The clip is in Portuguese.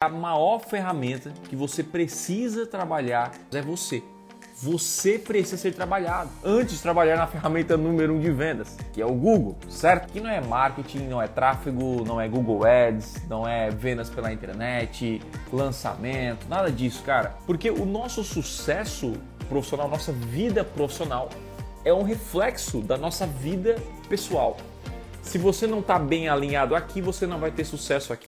A maior ferramenta que você precisa trabalhar é você. Você precisa ser trabalhado. Antes de trabalhar na ferramenta número 1 de vendas, que é o Google, certo? Que não é marketing, não é tráfego, não é Google Ads, não é vendas pela internet, lançamento, nada disso, cara. Porque o nosso sucesso profissional, nossa vida profissional é um reflexo da nossa vida pessoal. Se você não está bem alinhado aqui, você não vai ter sucesso aqui.